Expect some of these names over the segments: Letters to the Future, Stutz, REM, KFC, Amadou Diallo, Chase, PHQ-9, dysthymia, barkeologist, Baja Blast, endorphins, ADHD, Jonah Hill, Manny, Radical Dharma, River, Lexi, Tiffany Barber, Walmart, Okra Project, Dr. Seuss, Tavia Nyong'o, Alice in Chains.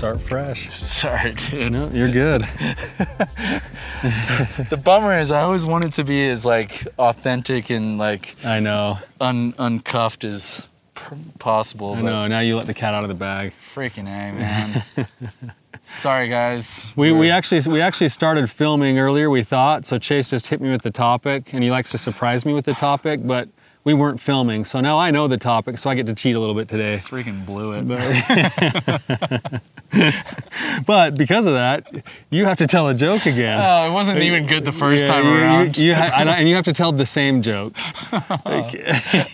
Start fresh. Sorry, dude. No, you're good. The bummer is I always wanted to be as like authentic and like I know uncuffed as possible. I know. Now you let the cat out of the bag. Freaking A, man. Sorry, guys. We actually started filming earlier. We thought so. Chase just hit me with the topic, and he likes to surprise me with the topic, but. We weren't filming, so now I know the topic, so I get to cheat a little bit today. Freaking blew it. But because of that, you have to tell a joke again. Oh, it wasn't even good the first time around. And you have to tell the same joke.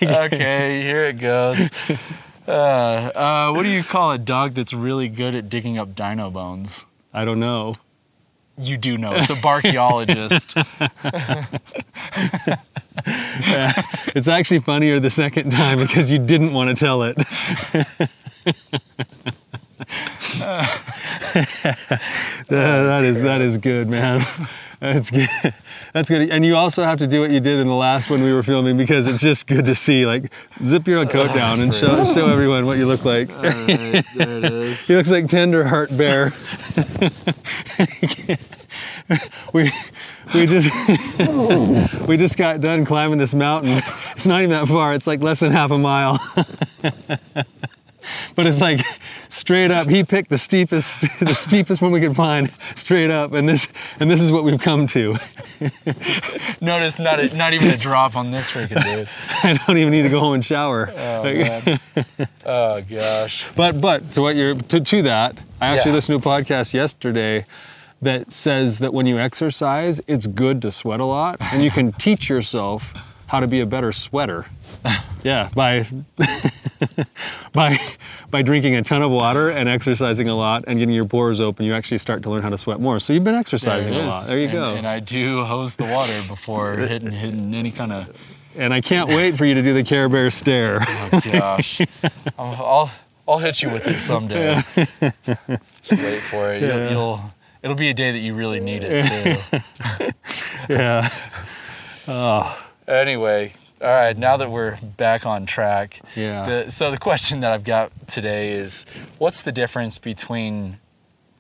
Okay, here it goes. What do you call a dog that's really good at digging up dino bones? I don't know. You do know. It's a barkeologist. It's actually funnier the second time because you didn't want to tell it. That is good, man. That's good. That's good. And you also have to do what you did in the last one we were filming because it's just good to see. Like, zip your coat down and show everyone what you look like. All right, there it is. He looks like Tender Heart Bear. We just got done climbing this mountain. It's not even that far. It's like less than half a mile. But it's like straight up. He picked the steepest one we could find, straight up, and this is what we've come to. Notice not even a drop on this freaking dude. I don't even need to go home and shower. Oh, man. Oh gosh. But to what you're to that, I actually listened to a podcast yesterday that says that when you exercise, it's good to sweat a lot, and you can teach yourself how to be a better sweater. Yeah, by drinking a ton of water and exercising a lot and getting your pores open, you actually start to learn how to sweat more. So you've been exercising a lot. There you go. And I do hose the water before hitting any kind of. And I can't wait for you to do the Care Bear stare. Oh gosh, I'll hit you with it someday. Just wait for it. It'll be a day that you really need it too. Yeah. Oh. Anyway. All right, now that we're back on track, so the question that I've got today is, what's the difference between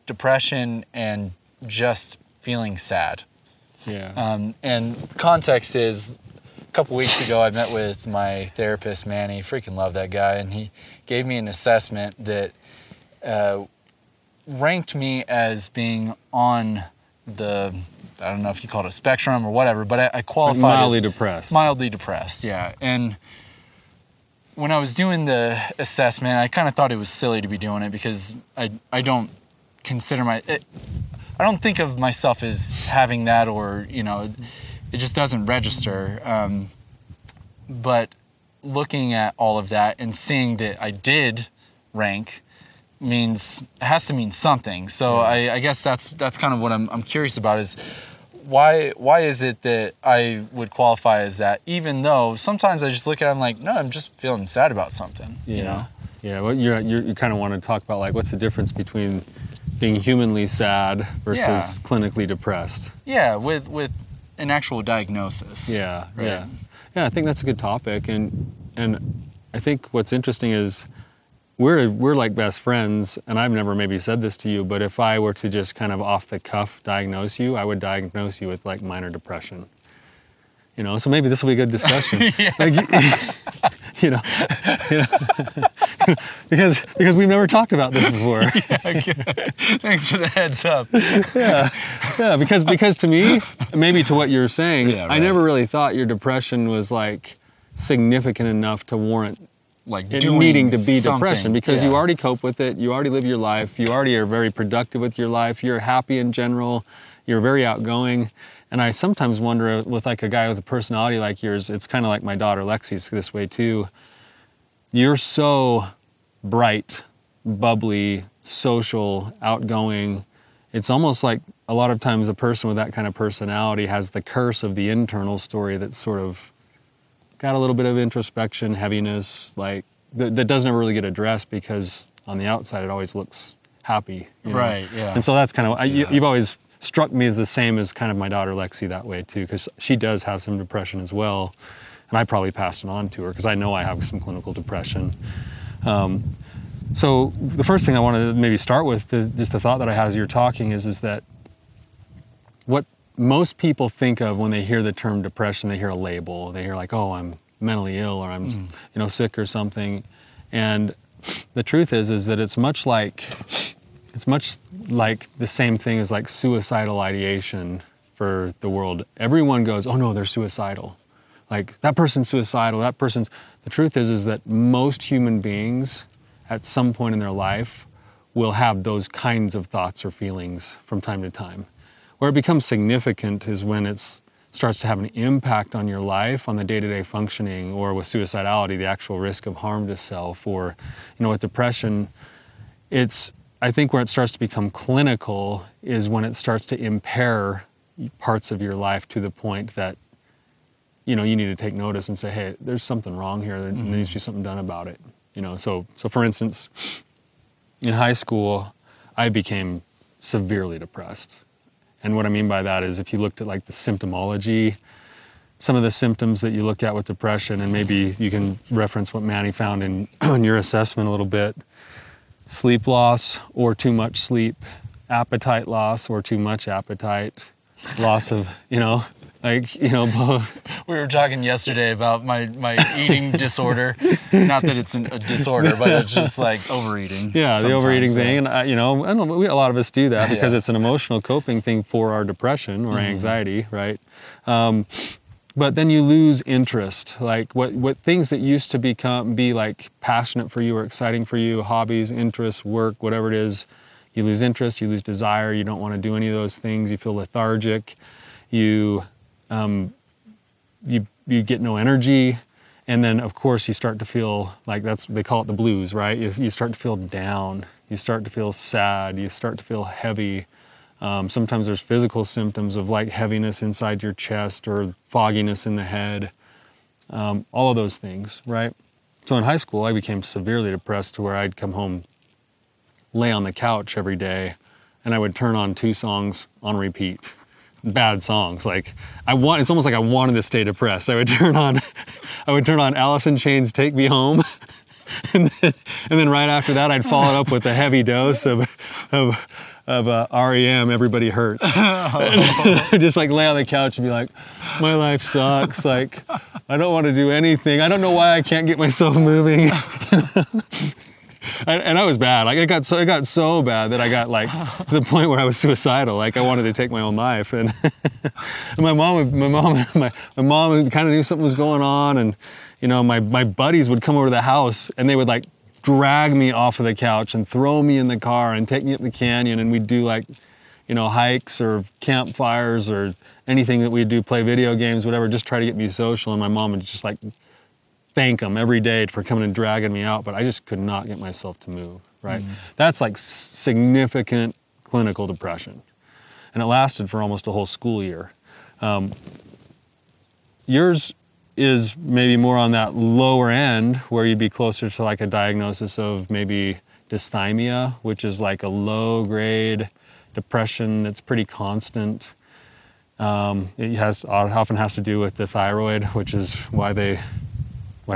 depression and just feeling sad? Yeah. And context is, a couple weeks ago, I met with my therapist, Manny. Freaking love that guy. And he gave me an assessment that ranked me as being on the... I don't know if you call it a spectrum or whatever, but I qualified like mildly as... Mildly depressed, yeah. And when I was doing the assessment, I kind of thought it was silly to be doing it because I don't consider I don't think of myself as having that or, you know, it just doesn't register. But looking at all of that and seeing that I did rank... has to mean something. So I guess that's kind of what I'm curious about is why is it that I would qualify as that, even though sometimes I just look at it, I'm like, no, I'm just feeling sad about something. Yeah. You know? Yeah. Well, you kind of want to talk about like what's the difference between being humanly sad versus clinically depressed. Yeah, with an actual diagnosis. Yeah. Right? Yeah. Yeah, I think that's a good topic, and I think what's interesting is. We're like best friends, and I've never maybe said this to you, but if I were to just kind of off the cuff diagnose you, I would diagnose you with like minor depression. You know, so maybe this will be a good discussion. Like, you know, because we've never talked about this before. Thanks for the heads up. Yeah, because to me, maybe to what you're saying, right. I never really thought your depression was like significant enough to warrant like needing to be depression because you already cope with it, you already live your life, you already are very productive with your life, you're happy in general, you're very outgoing. And I sometimes wonder with like a guy with a personality like yours, it's kind of like my daughter Lexi's this way too. You're so bright, bubbly, social, outgoing. It's almost like a lot of times a person with that kind of personality has the curse of the internal story that's sort of got a little bit of introspection, heaviness, like that doesn't ever really get addressed because on the outside it always looks happy. You know? Right, yeah. And so that's kind of, you've always struck me as the same as kind of my daughter Lexi that way too, because she does have some depression as well. And I probably passed it on to her because I know I have some clinical depression. So the first thing I wanted to maybe start with, just the thought that I had as you were talking, is that what most people think of when they hear the term depression, they hear a label. They hear like, oh, I'm mentally ill, or I'm sick or something. And the truth is that it's much like the same thing as like suicidal ideation for the world. Everyone goes, oh no, they're suicidal. Like that person's suicidal, that person's... The truth is that most human beings at some point in their life will have those kinds of thoughts or feelings from time to time. Where it becomes significant is when it starts to have an impact on your life, on the day-to-day functioning, or with suicidality, the actual risk of harm to self, or with depression, it's, I think where it starts to become clinical is when it starts to impair parts of your life to the point that, you need to take notice and say, hey, there's something wrong here, there needs to be something done about it. So for instance, in high school, I became severely depressed. And what I mean by that is if you looked at like the symptomology, some of the symptoms that you look at with depression, and maybe you can reference what Manny found in your assessment a little bit, sleep loss or too much sleep, appetite loss or too much appetite, loss of, both. We were talking yesterday about my eating disorder. Not that it's a disorder, but it's just like overeating. Yeah, the overeating thing. And, a lot of us do that because it's an emotional coping thing for our depression or anxiety, right? But then you lose interest. Like what things that used to be like passionate for you or exciting for you, hobbies, interests, work, whatever it is, you lose interest, you lose desire, you don't want to do any of those things, you feel lethargic, you get no energy, and then of course you start to feel like they call it the blues, right? You start to feel down, you start to feel sad, you start to feel heavy. Sometimes there's physical symptoms of like heaviness inside your chest or fogginess in the head, all of those things, right? So in high school, I became severely depressed to where I'd come home, lay on the couch every day, and I would turn on 2 songs on repeat. Bad songs. Like it's almost like I wanted to stay depressed. I would turn on Alice in Chains' Take Me Home, and then right after that I'd follow it up with a heavy dose of REM, Everybody Hurts. Just like lay on the couch and be like, my life sucks. Like I don't want to do anything. I don't know why I can't get myself moving. And I was bad. Like I got so bad that I got like to the point where I was suicidal. Like I wanted to take my own life. And, and my mom kind of knew something was going on. And my buddies would come over to the house and they would like drag me off of the couch and throw me in the car and take me up the canyon. And we'd do like hikes or campfires or anything that we'd do, play video games, whatever, just try to get me social. And my mom would just like thank them every day for coming and dragging me out, but I just could not get myself to move, right? Mm-hmm. That's like significant clinical depression. And it lasted for almost a whole school year. Yours is maybe more on that lower end where you'd be closer to like a diagnosis of maybe dysthymia, which is like a low grade depression that's pretty constant. It often has to do with the thyroid, which is why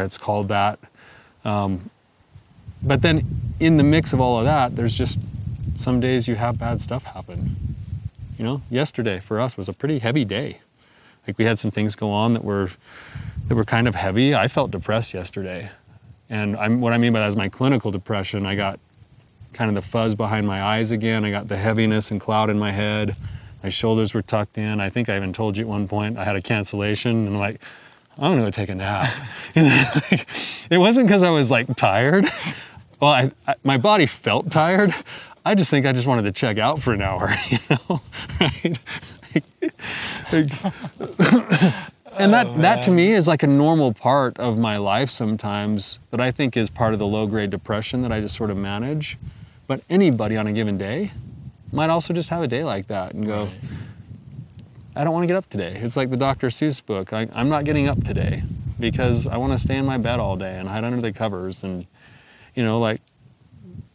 it's called that. But then in the mix of all of that, there's just some days you have bad stuff happen. Yesterday for us was a pretty heavy day. Like we had some things go on that were kind of heavy. I felt depressed yesterday. And what I mean by that is my clinical depression. I got kind of the fuzz behind my eyes again. I got the heaviness and cloud in my head. My shoulders were tucked in. I think I even told you at one point I had a cancellation and like, I'm gonna go take a nap. And then, like, it wasn't because I was like tired. Well, my body felt tired. I just think I just wanted to check out for an hour, right? And that to me is like a normal part of my life sometimes that I think is part of the low grade depression that I just sort of manage. But anybody on a given day might also just have a day like that and go, I don't want to get up today. It's like the Dr. Seuss book. I'm not getting up today because I want to stay in my bed all day and hide under the covers. And, like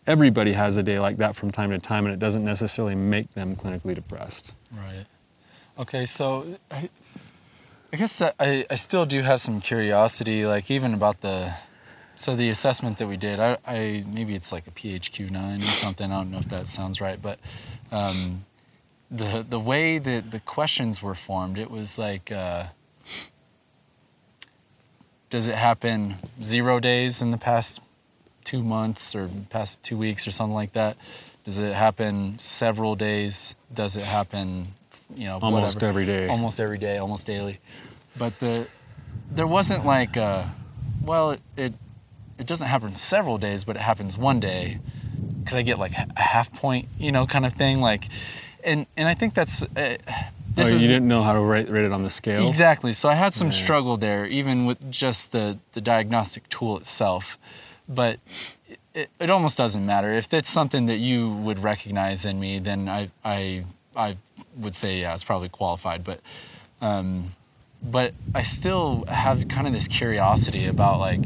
everybody has a day like that from time to time, and it doesn't necessarily make them clinically depressed. Right. Okay. So I guess I still do have some curiosity, like even about the So the assessment that we did, I maybe it's like a PHQ-9 or something. I don't know if that sounds right, but the way that the questions were formed, it was like, does it happen 0 days in the past 2 months or past 2 weeks or something like that? Does it happen several days? Does it happen, you know, almost whatever, every day? Almost every day, almost daily. But there wasn't like, well, it doesn't happen several days, but it happens one day. Could I get like a half point, you know, kind of thing? Like, and I think that's. You didn't know how to rate it on the scale? Exactly. So I had some struggle there, even with just the diagnostic tool itself. But it almost doesn't matter. If it's something that you would recognize in me, then I would say, yeah, it's probably qualified. But I still have kind of this curiosity about, like,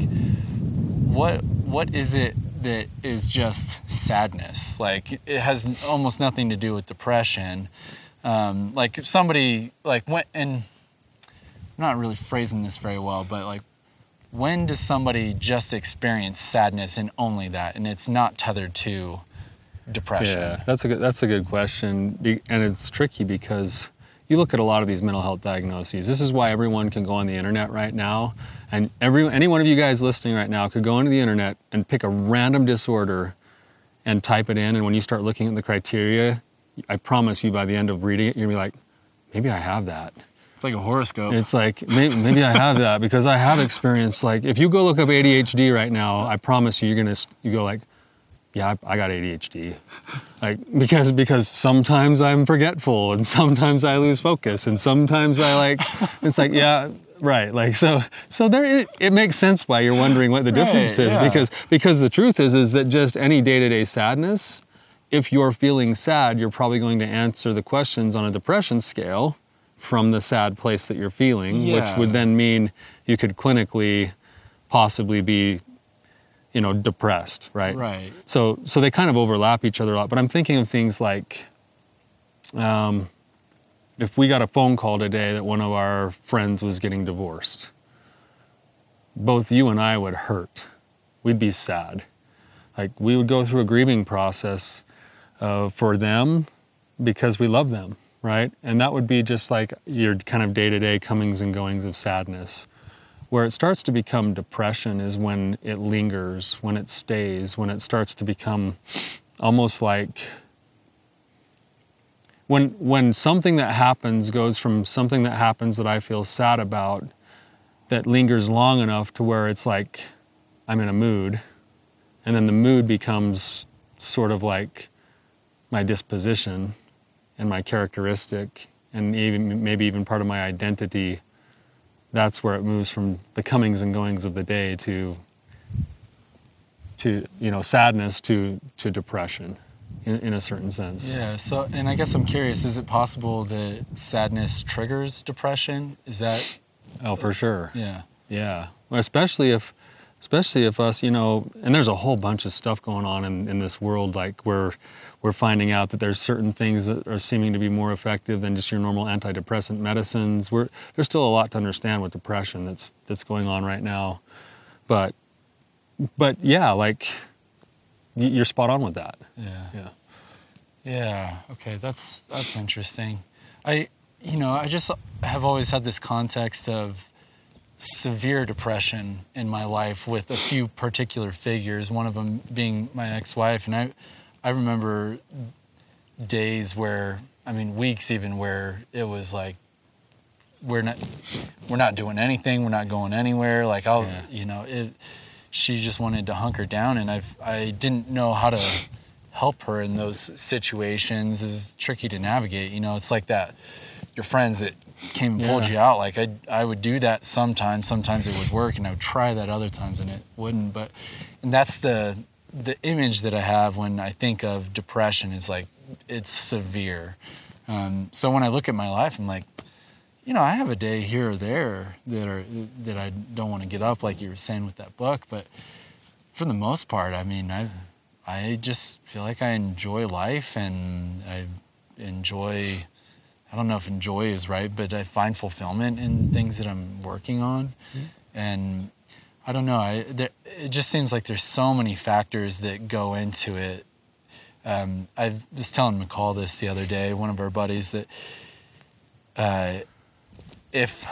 what is it that is just sadness? Like, it has almost nothing to do with depression. Like, if somebody, like, went and I'm not really phrasing this very well, but, like, when does somebody just experience sadness and only that, and it's not tethered to depression? Yeah, that's a good question, and it's tricky because you look at a lot of these mental health diagnoses. This is why everyone can go on the internet right now, and any one of you guys listening right now could go into the internet and pick a random disorder and type it in, and when you start looking at the criteria, I promise you by the end of reading it, you're gonna be like, maybe I have that. It's like a horoscope. It's like, maybe I have that because I have experienced, like, if you go look up ADHD right now, I promise you, you go like, yeah, I got ADHD. Like, because sometimes I'm forgetful and sometimes I lose focus and sometimes I like, it's like, yeah, right. Like, so there, it makes sense why you're wondering what the difference is, yeah. because the truth is that just any day-to-day sadness, if you're feeling sad, you're probably going to answer the questions on a depression scale from the sad place that you're feeling, yeah. Which would then mean you could clinically possibly be, you know, depressed, right? Right. So they kind of overlap each other a lot, but I'm thinking of things like, if we got a phone call today that one of our friends was getting divorced, both you and I would hurt. We'd be sad. Like, we would go through a grieving process for them because we love them, right? And that would be just like your kind of day-to-day comings and goings of sadness. Where it starts to become depression is when it lingers, when it stays, when it starts to become almost like when something that happens goes from something that happens that I feel sad about that lingers long enough to where it's like I'm in a mood, and then the mood becomes sort of like my disposition and my characteristic and even maybe even part of my identity. That's where it moves from the comings and goings of the day to you know, sadness to depression in a certain sense. Yeah, so, and I guess I'm curious, is it possible that sadness triggers depression? Is that... Oh, for sure. Yeah. Yeah. Well, especially if us, you know, and there's a whole bunch of stuff going on in this world, like we're finding out that there's certain things that are seeming to be more effective than just your normal antidepressant medicines. There's still a lot to understand with depression that's going on right now. But yeah, like, you're spot on with that. Yeah. Yeah. Yeah, okay, that's interesting. I just have always had this context of severe depression in my life with a few particular figures, one of them being my ex-wife. And I remember days where, I mean, weeks even, where it was like, we're not doing anything, we're not going anywhere. Like, she just wanted to hunker down, and I didn't know how to help her in those situations. It was tricky to navigate, you know. It's like that, your friends that came and pulled you out. Like, I would do that sometimes. Sometimes it would work, and I would try that other times, and it wouldn't. But, and that's the image that I have when I think of depression is, like, it's severe. So when I look at my life, I'm like, you know, I have a day here or there that I don't want to get up, like you were saying with that book. But for the most part, I mean, I just feel like I enjoy life, and I enjoy... I don't know if enjoy is right, but I find fulfillment in things that I'm working on. Mm-hmm. And I don't know. It just seems like there's so many factors that go into it. I was telling McCall this the other day, one of our buddies, that if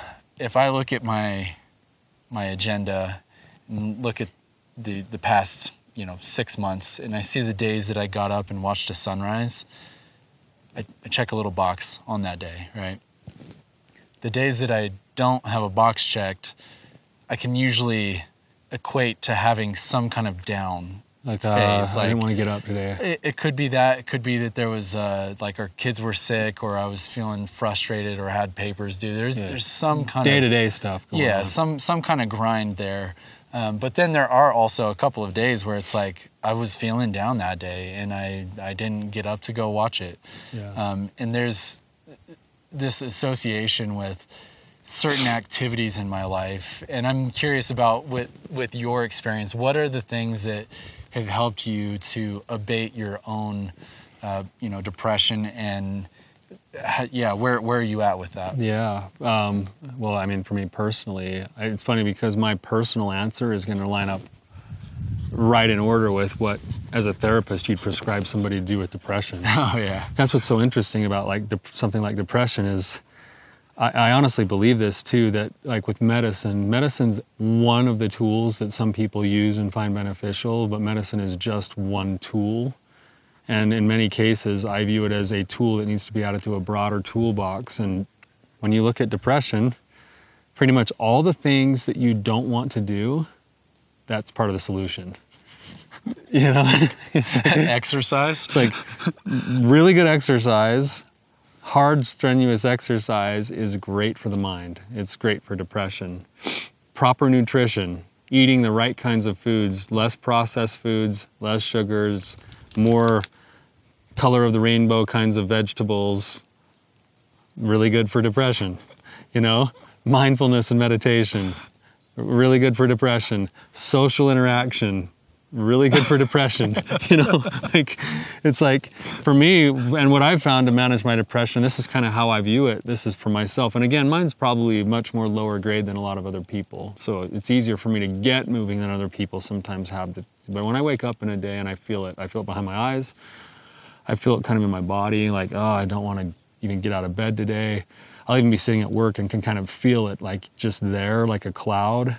I look at my agenda and look at the past, 6 months, and I see the days that I got up and watched a sunrise, I check a little box on that day, right? The days that I don't have a box checked, I can usually equate to having some kind of down phase. I didn't want to get up today. It could be that. It could be that there was our kids were sick, or I was feeling frustrated, or had papers due. There's some kind of day-to-day stuff going on. some kind of grind there. But then there are also a couple of days where it's like I was feeling down that day, and I didn't get up to go watch it. Yeah. And there's this association with certain activities in my life, and I'm curious about with your experience, what are the things that have helped you to abate your own depression, and where are you at with that? Well, I mean, for me personally, it's funny because my personal answer is going to line up right in order with what, as a therapist, you'd prescribe somebody to do with depression. Oh yeah, that's what's so interesting about something like depression is, I honestly believe this too, that like with medicine's one of the tools that some people use and find beneficial, but medicine is just one tool. And in many cases, I view it as a tool that needs to be added to a broader toolbox. And when you look at depression, pretty much all the things that you don't want to do, that's part of the solution. It's like, exercise. It's like really good exercise. Hard, strenuous exercise is great for the mind. It's great for depression. Proper nutrition, eating the right kinds of foods, less processed foods, less sugars, more color of the rainbow kinds of vegetables, really good for depression. Mindfulness and meditation, really good for depression. Social interaction, really good for depression. For me, and what I've found to manage my depression, this is kind of how I view it. This is for myself. And again, mine's probably much more lower grade than a lot of other people. So it's easier for me to get moving than other people sometimes have. But when I wake up in a day and I feel it behind my eyes. I feel it kind of in my body, like, oh, I don't want to even get out of bed today. I'll even be sitting at work and can kind of feel it like just there, like a cloud.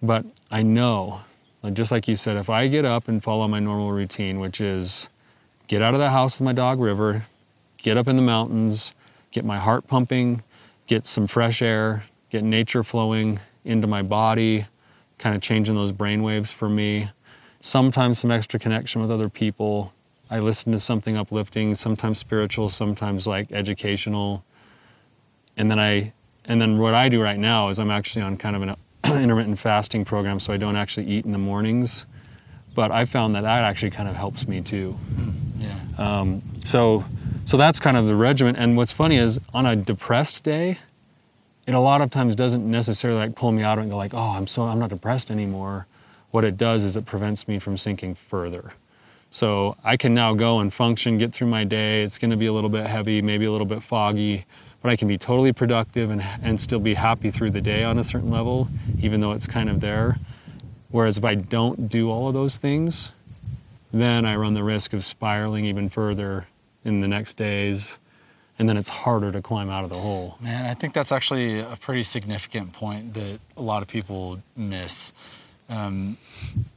But I know, just like you said, if I get up and follow my normal routine, which is get out of the house with my dog River, get up in the mountains, get my heart pumping, get some fresh air, get nature flowing into my body, kind of changing those brain waves for me. Sometimes some extra connection with other people. I listen to something uplifting, sometimes spiritual, sometimes like educational. And then what I do right now is I'm actually on kind of an intermittent fasting program, so I don't actually eat in the mornings, but I found that actually kind of helps me too. Yeah. So that's kind of the regimen. And what's funny is on a depressed day, it a lot of times doesn't necessarily pull me out and go like, oh, I'm not depressed anymore. What it does is it prevents me from sinking further. So I can now go and function, get through my day. It's going to be a little bit heavy, maybe a little bit foggy, but I can be totally productive and still be happy through the day on a certain level, even though it's kind of there. Whereas if I don't do all of those things, then I run the risk of spiraling even further in the next days, and then it's harder to climb out of the hole. Man, I think that's actually a pretty significant point that a lot of people miss.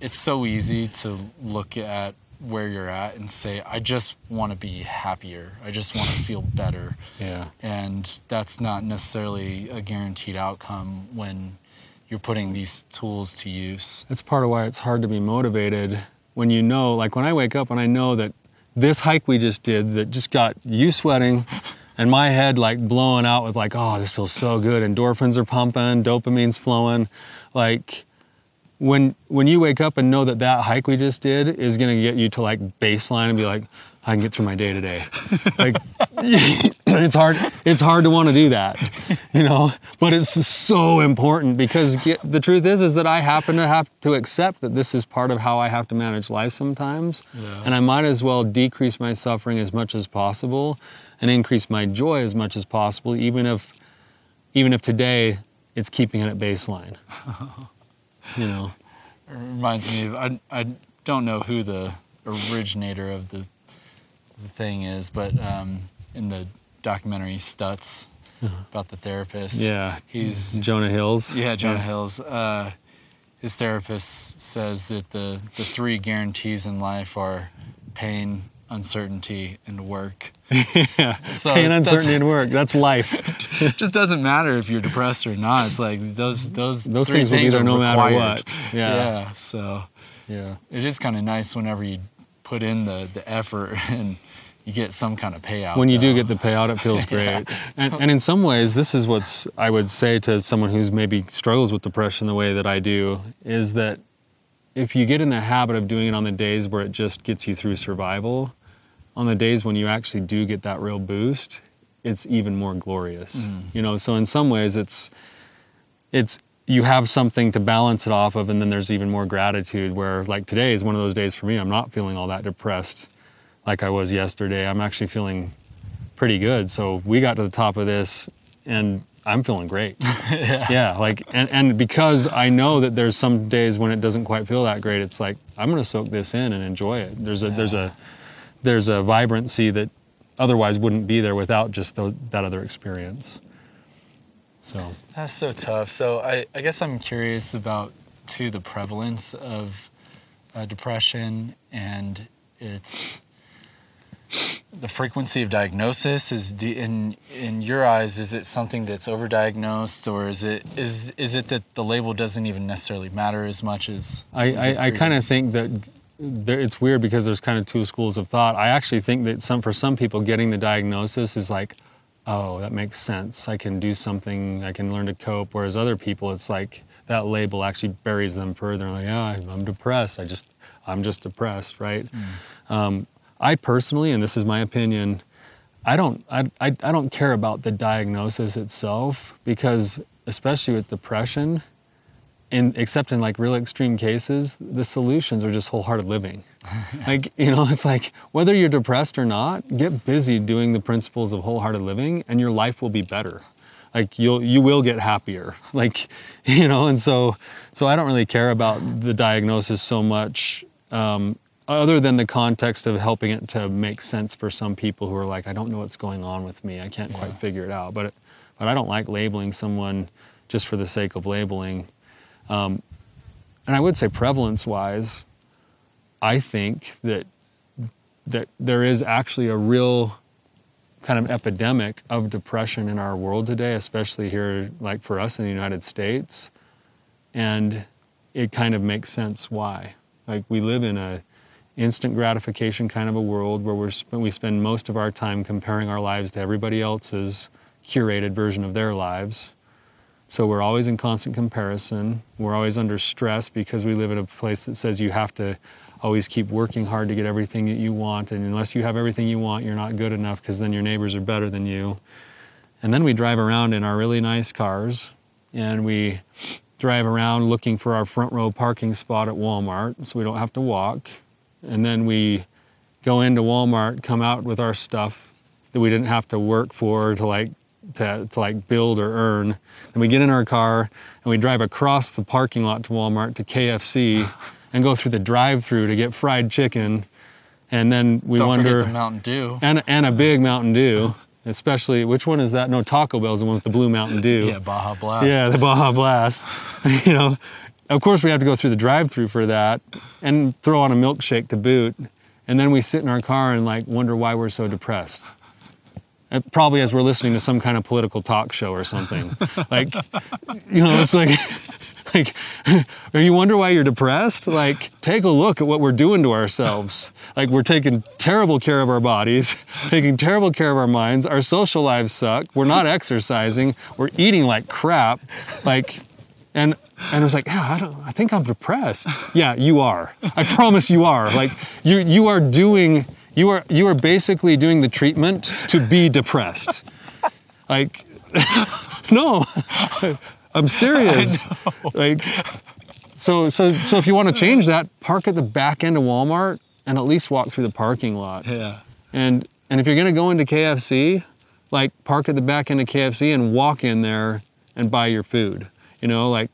It's so easy to look at where you're at and say, I just want to be happier. I just want to feel better. Yeah. And that's not necessarily a guaranteed outcome when you're putting these tools to use. That's part of why it's hard to be motivated when you know, like when I wake up and I know that this hike we just did that just got you sweating and my head like blowing out with like, oh, this feels so good. Endorphins are pumping, dopamine's flowing. Like when you wake up and know that hike we just did is going to get you to like baseline and be like, I can get through my day today. Like it's hard to want to do that, but it's so important because the truth is that I happen to have to accept that this is part of how I have to manage life sometimes. Yeah. And I might as well decrease my suffering as much as possible and increase my joy as much as possible, even if today it's keeping it at baseline. you know. It reminds me of, I don't know who the originator of the thing is, but in the documentary Stutz, about the therapist. Yeah, he's Jonah Hill's. Yeah, Jonah Hill's. His therapist says that the three guarantees in life are pain, uncertainty, and work. Yeah, so pain, uncertainty, and work. That's life. It just doesn't matter if you're depressed or not. It's like those things will be there no matter what. Yeah. So yeah, it is kind of nice whenever you put in the effort and you get some kind of payout. When you do get the payout, it feels great. And in some ways, this is what I would say to someone who's maybe struggles with depression the way that I do, is that if you get in the habit of doing it on the days where it just gets you through survival, on the days when you actually do get that real boost, it's even more glorious. You know, so in some ways, it's you have something to balance it off of, and then there's even more gratitude where, like today is one of those days for me, I'm not feeling all that depressed like I was yesterday. I'm actually feeling pretty good. So we got to the top of this and I'm feeling great. And because I know that there's some days when it doesn't quite feel that great, it's like, I'm gonna soak this in and enjoy it. There's a vibrancy that otherwise wouldn't be there without just that other experience. So. That's so tough. So I guess I'm curious about too the prevalence of depression and it's, the frequency of diagnosis is in your eyes, is it something that's overdiagnosed, or is it that the label doesn't even necessarily matter as much as? I kind of think that it's weird because there's kind of two schools of thought. I actually think that for some people getting the diagnosis is like, oh, that makes sense. I can do something. I can learn to cope. Whereas other people, it's like that label actually buries them further. Like, oh, I'm depressed. I'm just depressed, right? I personally, and this is my opinion, I don't care about the diagnosis itself because, especially with depression, except in like real extreme cases, the solutions are just wholehearted living. Like, you know, it's like whether you're depressed or not, get busy doing the principles of wholehearted living, and your life will be better. Like you will get happier. Like, you know, and so I don't really care about the diagnosis so much. Other than the context of helping it to make sense for some people who are like, I don't know what's going on with me. I can't quite figure it out. But I don't like labeling someone just for the sake of labeling. And I would say prevalence-wise, I think that there is actually a real kind of epidemic of depression in our world today, especially here, like for us in the United States. And it kind of makes sense why. Like we live in a instant gratification kind of a world where we spend most of our time comparing our lives to everybody else's curated version of their lives. So we're always in constant comparison. We're always under stress because we live in a place that says you have to always keep working hard to get everything that you want. And unless you have everything you want, you're not good enough because then your neighbors are better than you. And then we drive around in our really nice cars and we drive around looking for our front row parking spot at Walmart so we don't have to walk. And then we go into Walmart, come out with our stuff that we didn't have to work for to build or earn. And we get in our car and we drive across the parking lot to Walmart to KFC and go through the drive-through to get fried chicken. And then we forget the Mountain Dew. And a big Mountain Dew, especially, which one is that? No, Taco Bell's the one with the blue Mountain Dew. Yeah, Baja Blast. Yeah, the Baja Blast. You know. Of course, we have to go through the drive-thru for that and throw on a milkshake to boot. And then we sit in our car and like wonder why we're so depressed. And probably as we're listening to some kind of political talk show or something. Like, you know, it's like, or you wonder why you're depressed? Like, take a look at what we're doing to ourselves. Like, we're taking terrible care of our bodies, taking terrible care of our minds. Our social lives suck. We're not exercising. We're eating like crap. Like, and I was like, yeah, I think I'm depressed. Yeah, you are. I promise you are. Like you are basically doing the treatment to be depressed. Like, no, I'm serious. Like, so if you want to change that, park at the back end of Walmart and at least walk through the parking lot. Yeah. And if you're gonna go into KFC, like park at the back end of KFC and walk in there and buy your food. You know, like.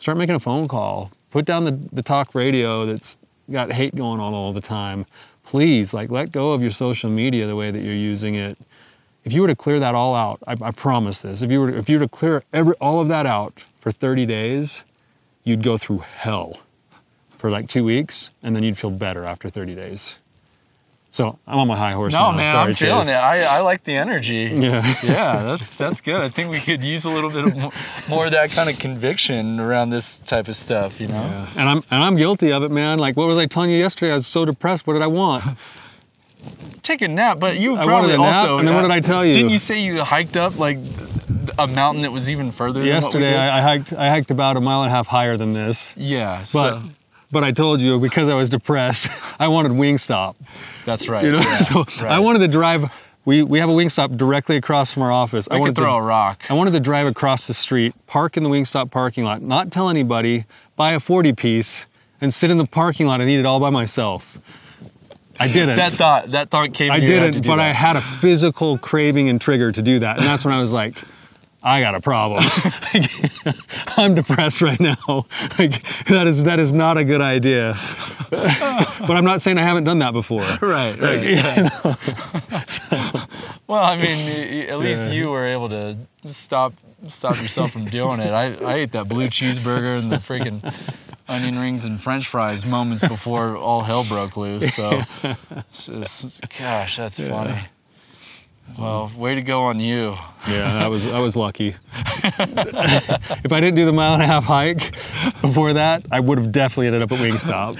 Start making a phone call. Put down the talk radio that's got hate going on all the time. Please, like, let go of your social media the way that you're using it. If you were to clear that all out, I promise this, if you were to clear all of that out for 30 days, you'd go through hell for like 2 weeks, and then you'd feel better after 30 days. So I'm on my high horse now. No, man, sorry, I'm feeling it. I like the energy. Yeah, that's good. I think we could use a little bit of more of that kind of conviction around this type of stuff, you know? Yeah. And I'm guilty of it, man. Like, what was I telling you yesterday? I was so depressed. What did I want? Take a nap, but you probably also... And then what did I tell you? Didn't you say you hiked up, like, a mountain that was even further than what we did? I hiked about a mile and a half higher than this. Yeah, so... But I told you, because I was depressed, I wanted Wingstop. That's right. You know? Yeah, so right. I wanted to drive. We have a Wingstop directly across from our office. I could throw a rock. I wanted to drive across the street, park in the Wingstop parking lot, not tell anybody, buy a 40-piece, and sit in the parking lot and eat it all by myself. I didn't. That thought came to me. I didn't, but that. I had a physical craving and trigger to do that. And that's when I was like, I got a problem. I'm depressed right now. Like, that is not a good idea. But I'm not saying I haven't done that before. Right. You know? So. Well, I mean, at least you were able to stop yourself from doing it. I ate that blue cheeseburger and the freaking onion rings and French fries moments before all hell broke loose. So, it's just, gosh, that's funny. Well, way to go on you. Yeah, I was lucky. If I didn't do the mile and a half hike before that, I would have definitely ended up at Wingstop.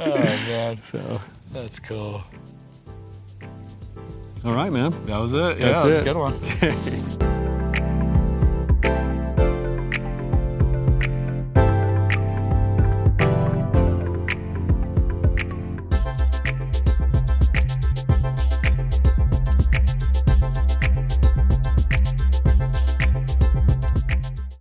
Oh, God. So that's cool. All right, man. That was it. That's a good one.